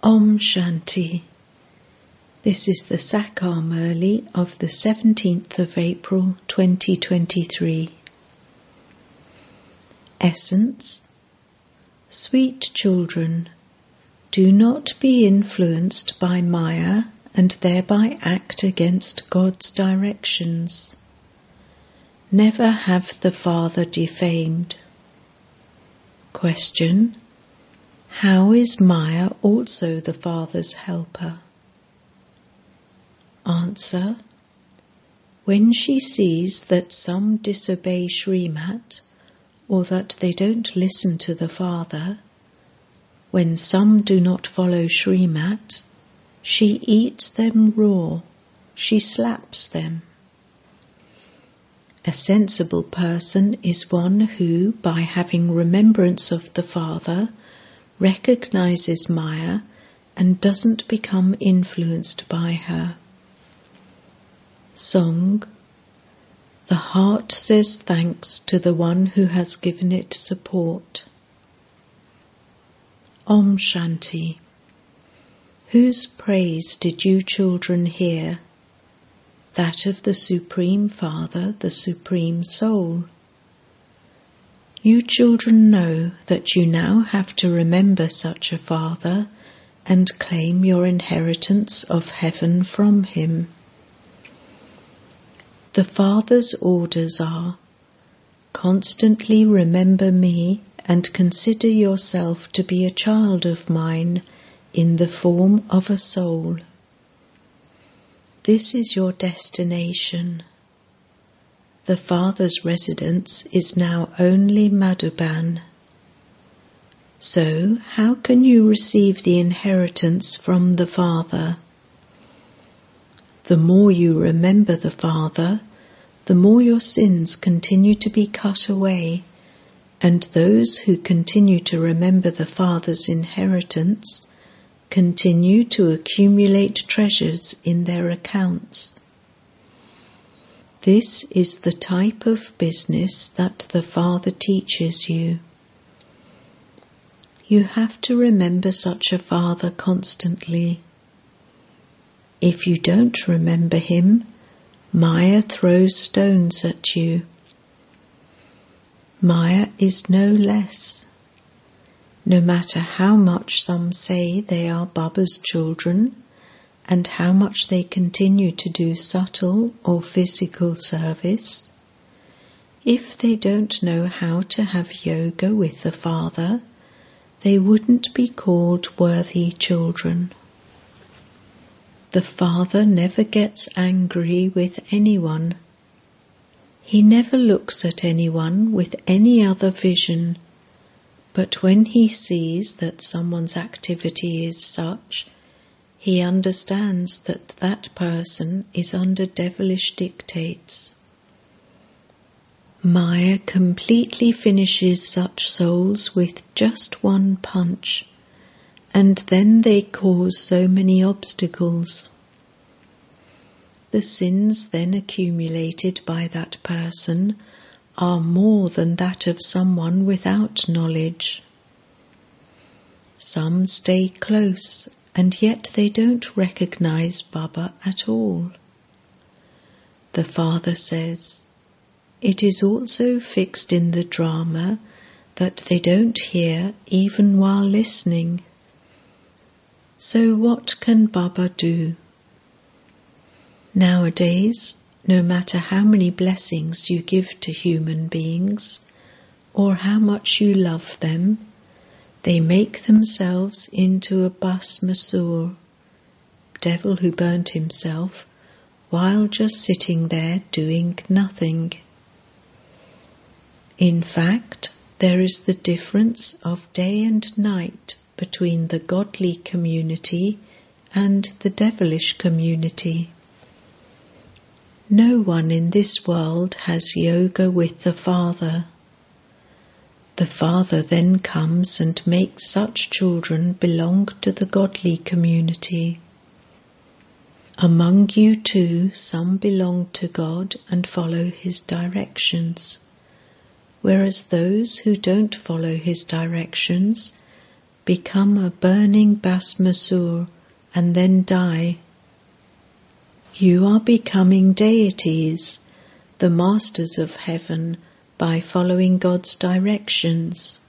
Om Shanti. This is the Sakar Murli of the 17th of April 2023. Essence. Sweet children, do not be influenced by Maya and thereby act against God's directions. Never have the Father defamed. Question. How is Maya also the Father's helper? Answer. When she sees that some disobey Srimat, or that they don't listen to the Father, when some do not follow Srimat, she eats them raw, she slaps them. A sensible person is one who, by having remembrance of the Father, recognizes Maya and doesn't become influenced by her. Song. The heart says thanks to the one who has given it support. Om Shanti. Whose praise did you children hear? That of the Supreme Father, the Supreme Soul. You children know that you now have to remember such a Father and claim your inheritance of heaven from him. The Father's orders are, constantly remember me and consider yourself to be a child of mine in the form of a soul. This is your destination. The Father's residence is now only Madhuban. So, how can you receive the inheritance from the Father? The more you remember the Father, the more your sins continue to be cut away, and those who continue to remember the Father's inheritance continue to accumulate treasures in their accounts. This is the type of business that the Father teaches you. You have to remember such a Father constantly. If you don't remember him, Maya throws stones at you. Maya is no less. No matter how much some say they are Baba's children, and how much they continue to do subtle or physical service, if they don't know how to have yoga with the Father, they wouldn't be called worthy children. The Father never gets angry with anyone. He never looks at anyone with any other vision, but when he sees that someone's activity is such, he understands that that person is under devilish dictates. Maya completely finishes such souls with just one punch, and then they cause so many obstacles. The sins then accumulated by that person are more than that of someone without knowledge. Some stay close, and yet they don't recognize Baba at all. The Father says, it is also fixed in the drama that they don't hear even while listening. So what can Baba do? Nowadays, no matter how many blessings you give to human beings, or how much you love them, they make themselves into a Bhasmasur, devil who burnt himself, while just sitting there doing nothing. In fact, there is the difference of day and night between the godly community and the devilish community. No one in this world has yoga with the Father. The Father then comes and makes such children belong to the godly community. Among you too, some belong to God and follow his directions, whereas those who don't follow his directions become a burning Bhasmasur and then die. You are becoming deities, the masters of heaven, by following God's directions,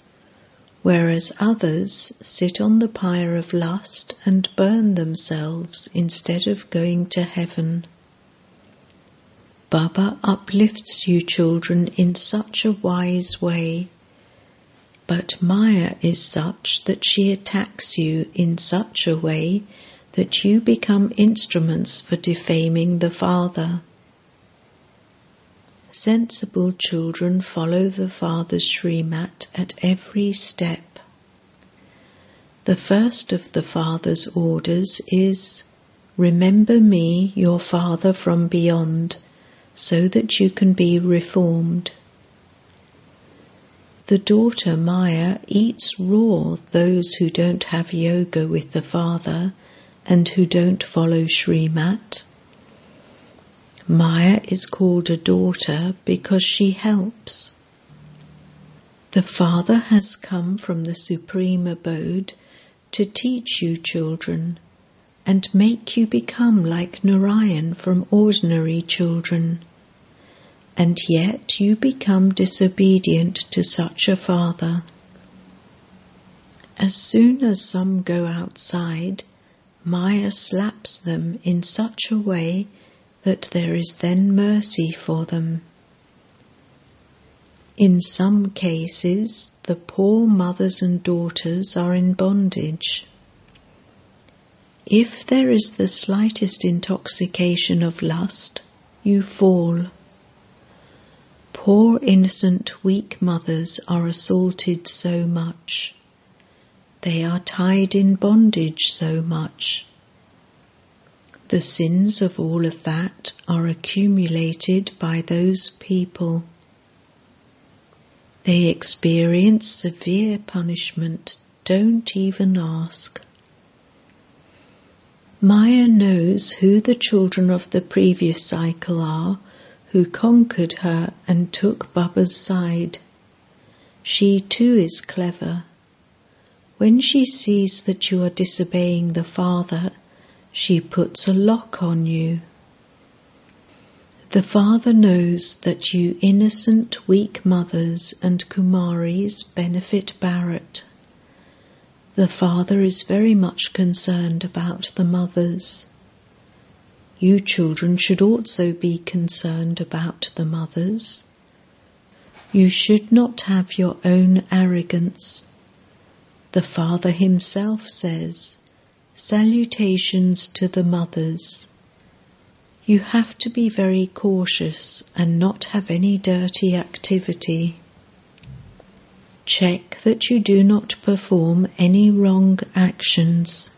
whereas others sit on the pyre of lust and burn themselves instead of going to heaven. Baba uplifts you children in such a wise way, but Maya is such that she attacks you in such a way that you become instruments for defaming the Father. Sensible children follow the Father's Srimat at every step. The first of the Father's orders is, remember me, your Father from beyond, so that you can be reformed. The daughter Maya eats raw those who don't have yoga with the Father and who don't follow Srimat. Maya is called a daughter because she helps. The Father has come from the Supreme Abode to teach you children and make you become like Narayan from ordinary children. And yet you become disobedient to such a Father. As soon as some go outside, Maya slaps them in such a way that there is then mercy for them. In some cases, the poor mothers and daughters are in bondage. If there is the slightest intoxication of lust, you fall. Poor, innocent, weak mothers are assaulted so much. They are tied in bondage so much. The sins of all of that are accumulated by those people. They experience severe punishment, don't even ask. Maya knows who the children of the previous cycle are, who conquered her and took Baba's side. She too is clever. When she sees that you are disobeying the Father, she puts a lock on you. The Father knows that you innocent, weak mothers and Kumaris benefit Bharat. The Father is very much concerned about the mothers. You children should also be concerned about the mothers. You should not have your own arrogance. The Father himself says, salutations to the mothers. You have to be very cautious and not have any dirty activity. Check that you do not perform any wrong actions.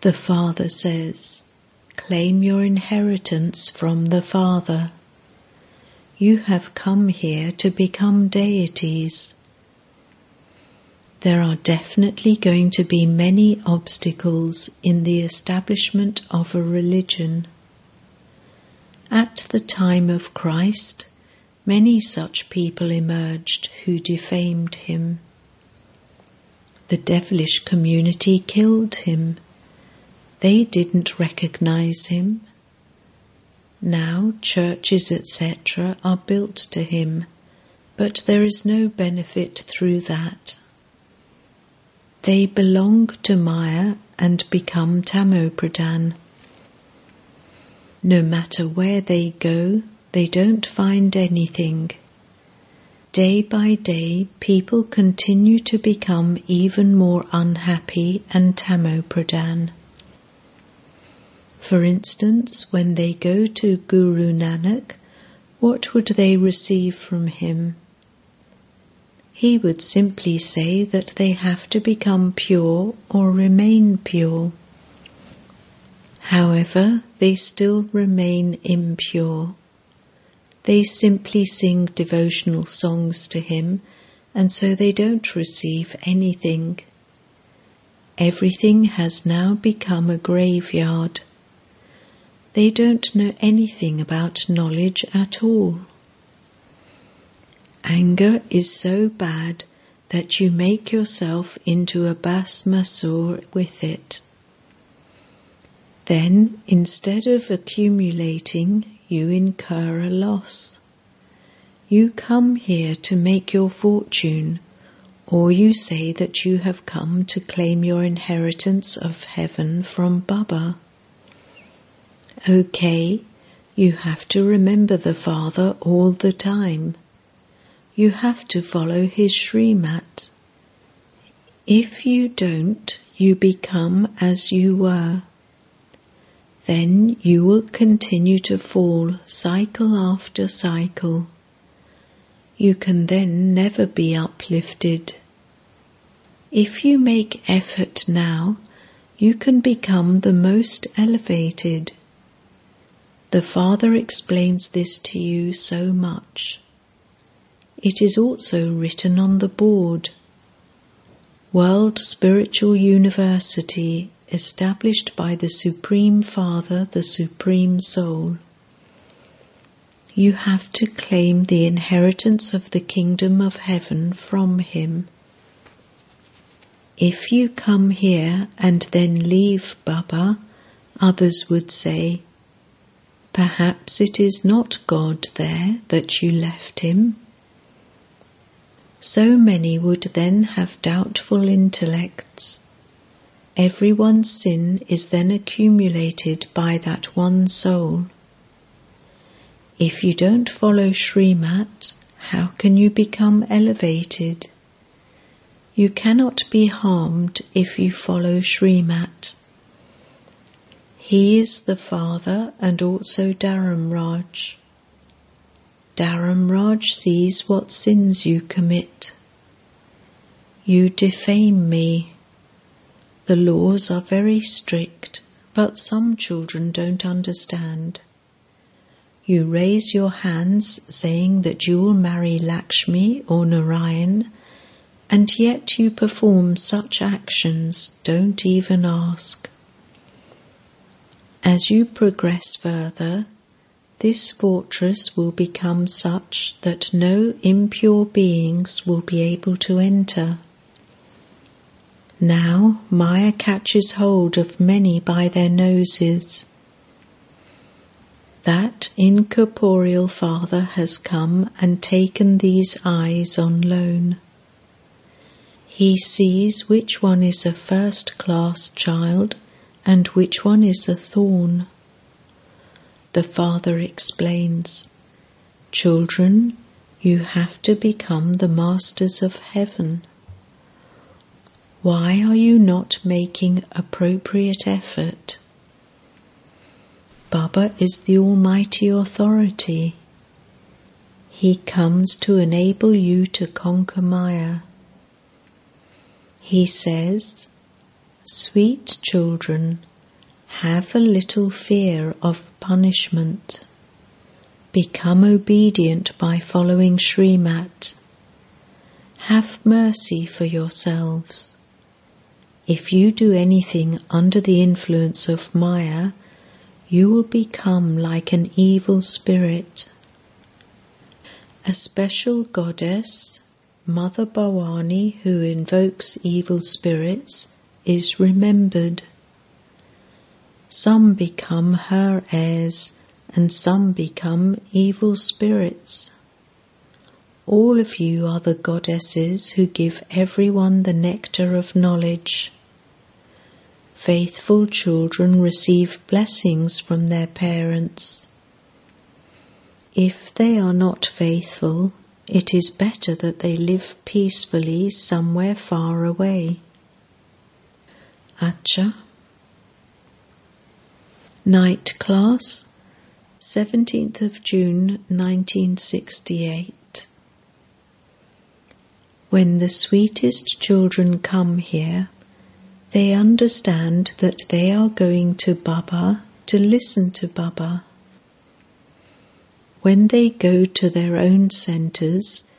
The Father says, claim your inheritance from the Father. You have come here to become deities. There are definitely going to be many obstacles in the establishment of a religion. At the time of Christ, many such people emerged who defamed him. The devilish community killed him. They didn't recognize him. Now churches, etc. are built to him, but there is no benefit through that. They belong to Maya and become Tamopradan. No matter where they go, they don't find anything. Day by day, people continue to become even more unhappy and Tamopradan. For instance, when they go to Guru Nanak, what would they receive from him? He would simply say that they have to become pure or remain pure. However, they still remain impure. They simply sing devotional songs to him, and so they don't receive anything. Everything has now become a graveyard. They don't know anything about knowledge at all. Anger is so bad that you make yourself into a Bhasmasur with it. Then, instead of accumulating, you incur a loss. You come here to make your fortune, or you say that you have come to claim your inheritance of heaven from Baba. Okay, you have to remember the Father all the time. You have to follow his Srimat. If you don't, you become as you were. Then you will continue to fall cycle after cycle. You can then never be uplifted. If you make effort now, you can become the most elevated. The Father explains this to you so much. It is also written on the board. World Spiritual University, established by the Supreme Father, the Supreme Soul. You have to claim the inheritance of the Kingdom of Heaven from him. If you come here and then leave Baba, others would say, perhaps it is not God there that you left him. So many would then have doubtful intellects. Everyone's sin is then accumulated by that one soul. If you don't follow Srimat, how can you become elevated? You cannot be harmed if you follow Srimat. He is the Father and also Dharam Raj. Dharam Raj sees what sins you commit. You defame me. The laws are very strict, but some children don't understand. You raise your hands saying that you will marry Lakshmi or Narayan, and yet you perform such actions, don't even ask. As you progress further, this fortress will become such that no impure beings will be able to enter. Now Maya catches hold of many by their noses. That incorporeal Father has come and taken these eyes on loan. He sees which one is a first-class child and which one is a thorn. The Father explains, children, you have to become the masters of heaven. Why are you not making appropriate effort? Baba is the almighty authority. He comes to enable you to conquer Maya. He says, sweet children, have a little fear of punishment. Become obedient by following Srimat. Have mercy for yourselves. If you do anything under the influence of Maya, you will become like an evil spirit. A special goddess, Mother Bhawani, who invokes evil spirits, is remembered. Some become her heirs, and some become evil spirits. All of you are the goddesses who give everyone the nectar of knowledge. Faithful children receive blessings from their parents. If they are not faithful, it is better that they live peacefully somewhere far away. Acha. Night class, 17th of June, 1968. When the sweetest children come here, they understand that they are going to Baba to listen to Baba. When they go to their own centres,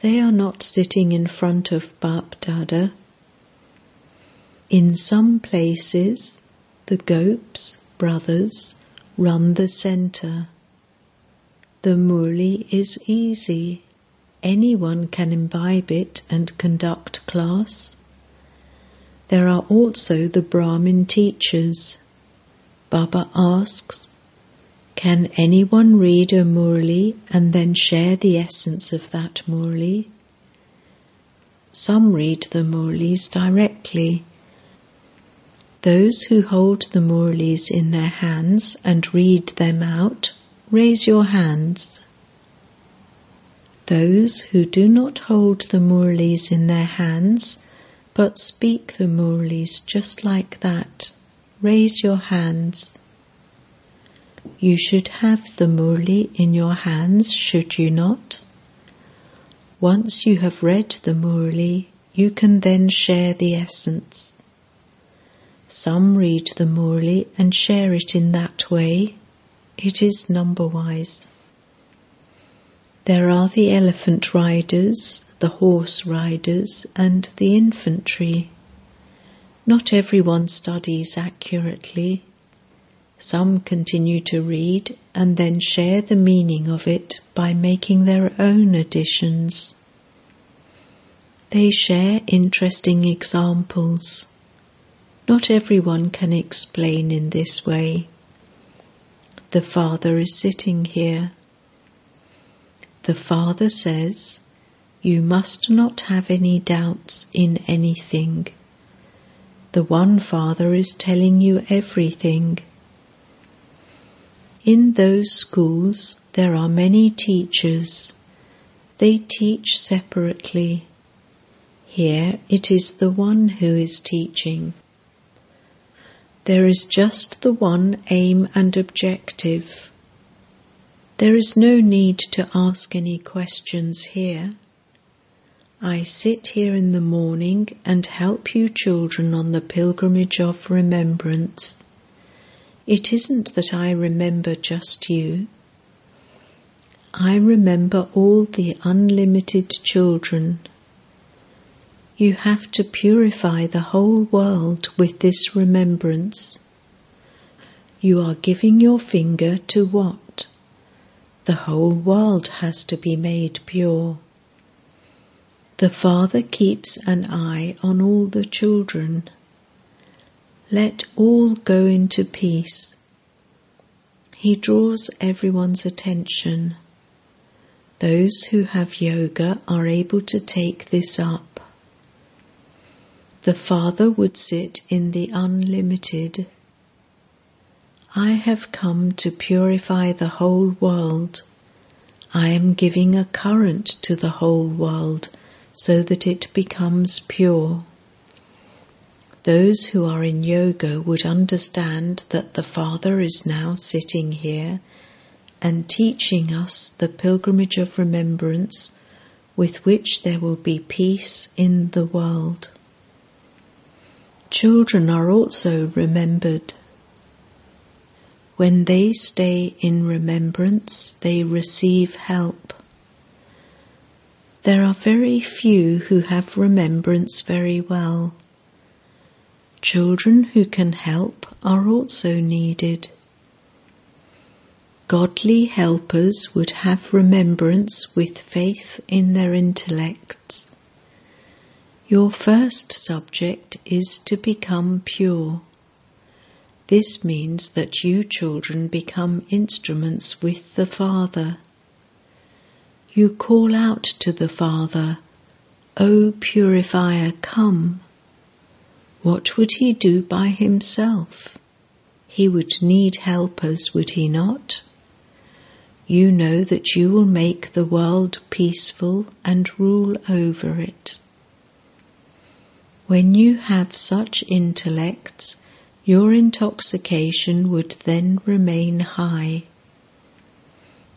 they are not sitting in front of Bap Dada. In some places, the Gopes, brothers, run the centre. The Murli is easy. anyone can imbibe it and conduct class. There are also the Brahmin teachers. Baba asks, can anyone read a Murli and then share the essence of that Murli? Some read the Murlis directly. Those who hold the Murlis in their hands and read them out, raise your hands. Those who do not hold the Murlis in their hands, but speak the Murlis just like that, raise your hands. You should have the Murli in your hands, should you not? Once you have read the Murli, you can then share the essence. Some read the Murli and share it in that way. It is number-wise. There are the elephant riders, the horse riders, and the infantry. Not everyone studies accurately. Some continue to read and then share the meaning of it by making their own additions. They share interesting examples. Not everyone can explain in this way. The Father is sitting here. The Father says, you must not have any doubts in anything. The one Father is telling you everything. In those schools, there are many teachers. They teach separately. Here, it is the one who is teaching. There is just the one aim and objective. There is no need to ask any questions here. I sit here in the morning and help you children on the pilgrimage of remembrance. It isn't that I remember just you. I remember all the unlimited children. You have to purify the whole world with this remembrance. You are giving your finger to what? The whole world has to be made pure. The Father keeps an eye on all the children. Let all go into peace. He draws everyone's attention. Those who have yoga are able to take this up. The Father would sit in the unlimited. I have come to purify the whole world. I am giving a current to the whole world so that it becomes pure. Those who are in yoga would understand that the Father is now sitting here and teaching us the pilgrimage of remembrance with which there will be peace in the world. Children are also remembered. When they stay in remembrance, they receive help. There are very few who have remembrance very well. Children who can help are also needed. Godly helpers would have remembrance with faith in their intellects. Your first subject is to become pure. This means that you children become instruments with the Father. You call out to the Father, O Purifier, come. What would he do by himself? He would need helpers, would he not? You know that you will make the world peaceful and rule over it. When you have such intellects, your intoxication would then remain high.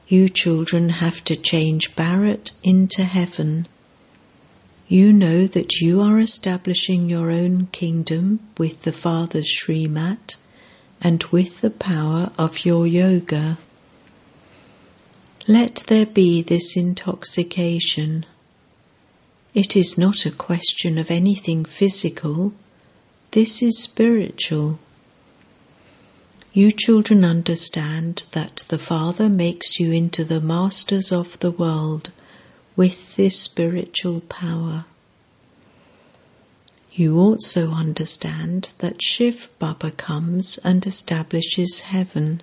You children have to change Bharat into heaven. You know that you are establishing your own kingdom with the Father's Srimat and with the power of your yoga. Let there be this intoxication. It is not a question of anything physical. This is spiritual. You children understand that the Father makes you into the masters of the world with this spiritual power. You also understand that Shiv Baba comes and establishes heaven.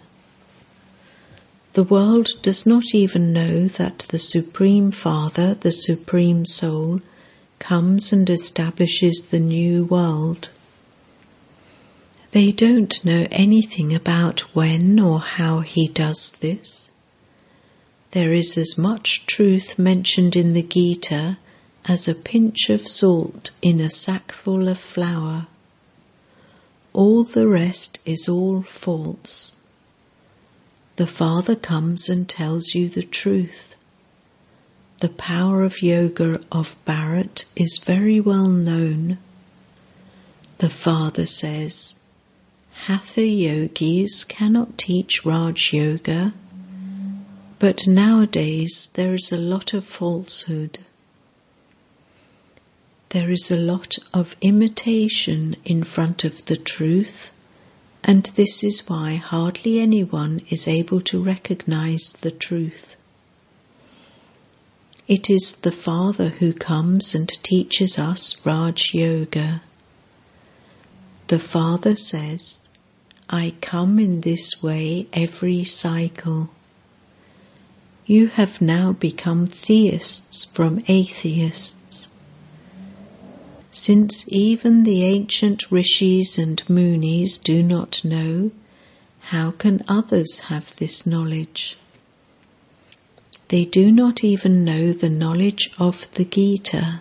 The world does not even know that the Supreme Father, the Supreme Soul, comes and establishes the new world. They don't know anything about when or how he does this. There is as much truth mentioned in the Gita as a pinch of salt in a sackful of flour. All the rest is all false. The Father comes and tells you the truth. The power of yoga of Bharat is very well known. The Father says, Hatha yogis cannot teach Raj Yoga. But nowadays there is a lot of falsehood. There is a lot of imitation in front of the truth, and this is why hardly anyone is able to recognize the truth. It is the Father who comes and teaches us Raj Yoga. The Father says, I come in this way every cycle. You have now become theists from atheists. Since even the ancient rishis and munis do not know, how can others have this knowledge? They do not even know the knowledge of the Gita.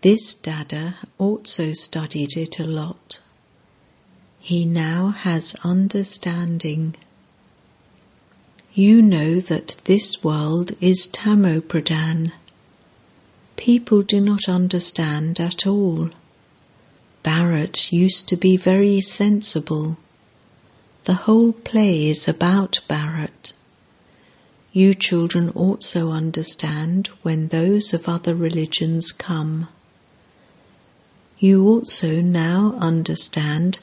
This Dada also studied it a lot. He now has understanding. You know that this world is Tamopradan. People do not understand at all. Bharat used to be very sensible. The whole play is about Bharat. You children also understand when those of other religions come. You also now understand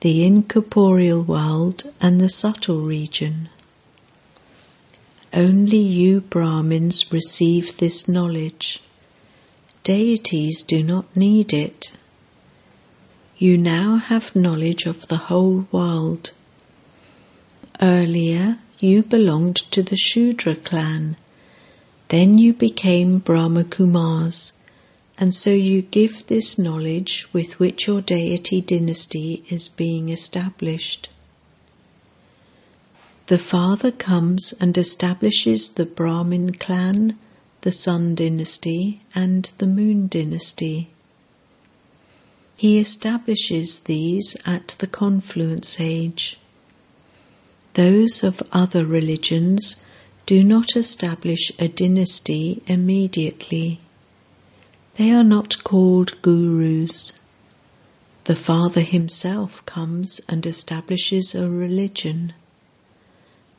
the incorporeal world and the subtle region. Only you Brahmins receive this knowledge. Deities do not need it. You now have knowledge of the whole world. Earlier you belonged to the Shudra clan. Then you became Brahma Kumars, and so you give this knowledge with which your deity dynasty is being established. The Father comes and establishes the Brahmin clan, the Sun Dynasty, and the Moon Dynasty. He establishes these at the Confluence Age. Those of other religions do not establish a dynasty immediately. They are not called gurus. The Father himself comes and establishes a religion.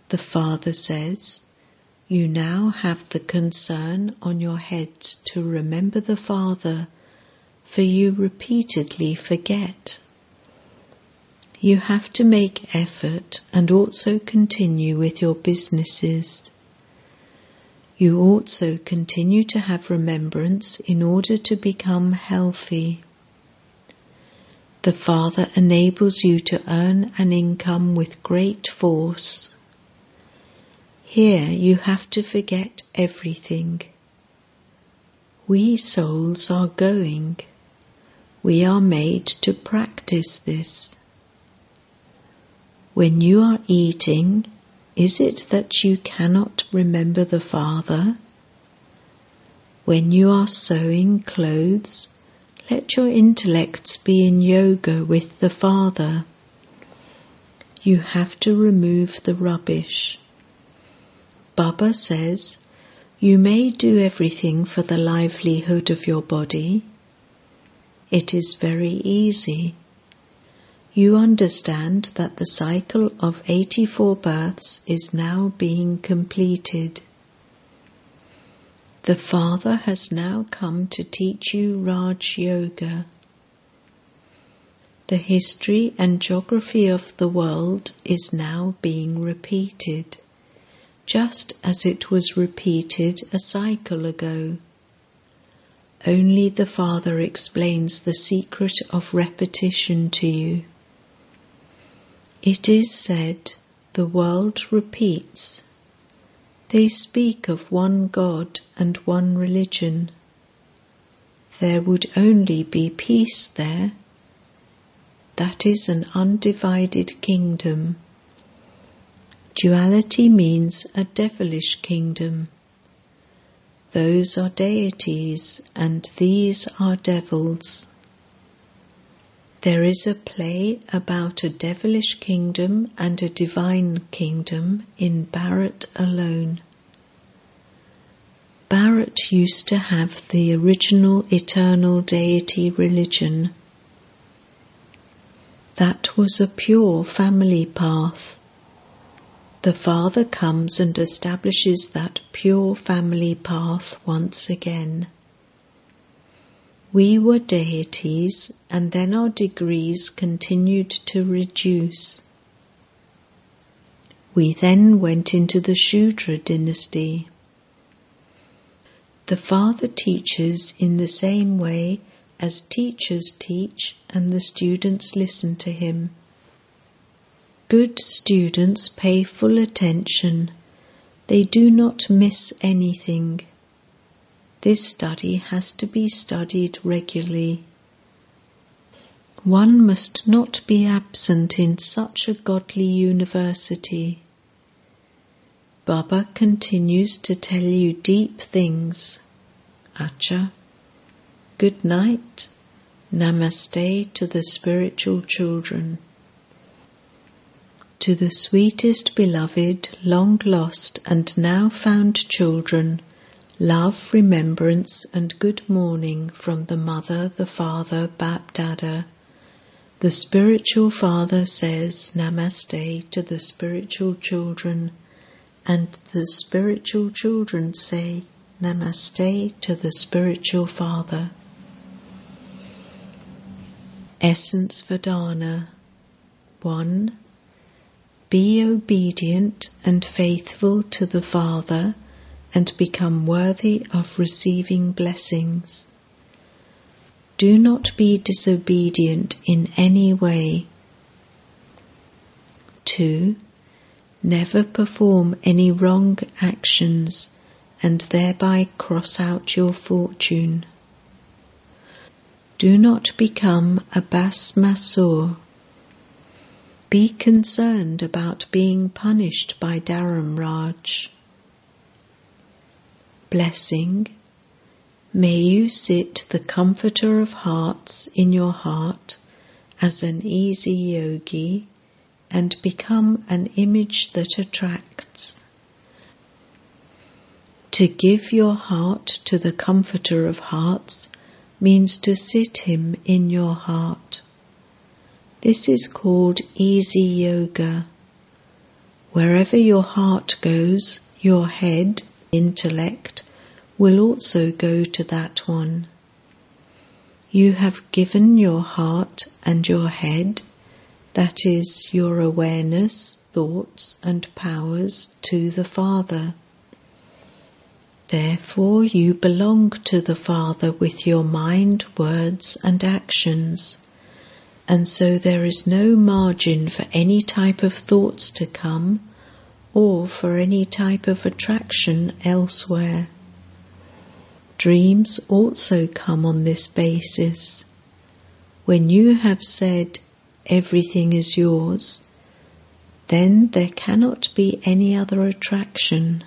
The Father says, you now have the concern on your heads to remember the Father, for you repeatedly forget. You have to make effort and also continue with your businesses. You also continue to have remembrance in order to become healthy. The Father enables you to earn an income with great force. Here you have to forget everything. We souls are going. We are made to practice this. When you are eating, is it that you cannot remember the Father? When you are sewing clothes, let your intellects be in yoga with the Father. You have to remove the rubbish. Baba says, you may do everything for the livelihood of your body. It is very easy. You understand that the cycle of 84 births is now being completed. The Father has now come to teach you Raj Yoga. The history and geography of the world is now being repeated. just as it was repeated a cycle ago. Only the Father explains the secret of repetition to you. It is said, the world repeats. They speak of one God and one religion. There would only be peace there. That is an undivided kingdom. Duality means a devilish kingdom. Those are deities and these are devils. There is a play about a devilish kingdom and a divine kingdom in Bharat alone. Bharat used to have the original eternal deity religion. That was a pure family path. The Father comes and establishes that pure family path once again. We were deities, and then our degrees continued to reduce. We then went into the Shudra dynasty. The Father teaches in the same way as teachers teach, and the students listen to him. Good students pay full attention. They do not miss anything. This study has to be studied regularly. One must not be absent in such a godly university. Baba continues to tell you deep things. Acha, good night, namaste to the spiritual children. To the sweetest beloved, long lost and now found children, love, remembrance and good morning from the Mother, the Father, Bap Dada. The Spiritual Father says namaste to the spiritual children, and the spiritual children say namaste to the Spiritual Father. Essence Vedana 1. Be obedient and faithful to the Father and become worthy of receiving blessings. Do not be disobedient in any way. 2. Never perform any wrong actions and thereby cross out your fortune. Do not become a Bhasmasur. Be concerned about being punished by Dharam Raj. Blessing. May you sit the Comforter of Hearts in your heart as an easy yogi and become an image that attracts. To give your heart to the Comforter of Hearts means to sit him in your heart. This is called easy yoga. Wherever your heart goes, your head, intellect will also go to that one. You have given your heart and your head, that is, your awareness, thoughts and powers, to the Father. Therefore you belong to the Father with your mind, words and actions, and so there is no margin for any type of thoughts to come or for any type of attraction elsewhere. Dreams also come on this basis. When you have said, everything is yours, then there cannot be any other attraction.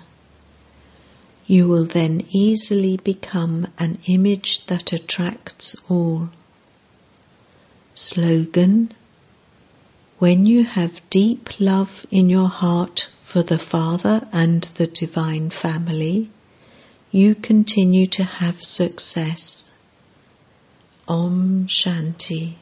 You will then easily become an image that attracts all. Slogan. When you have deep love in your heart for the Father and the Divine Family, you continue to have success. Om Shanti.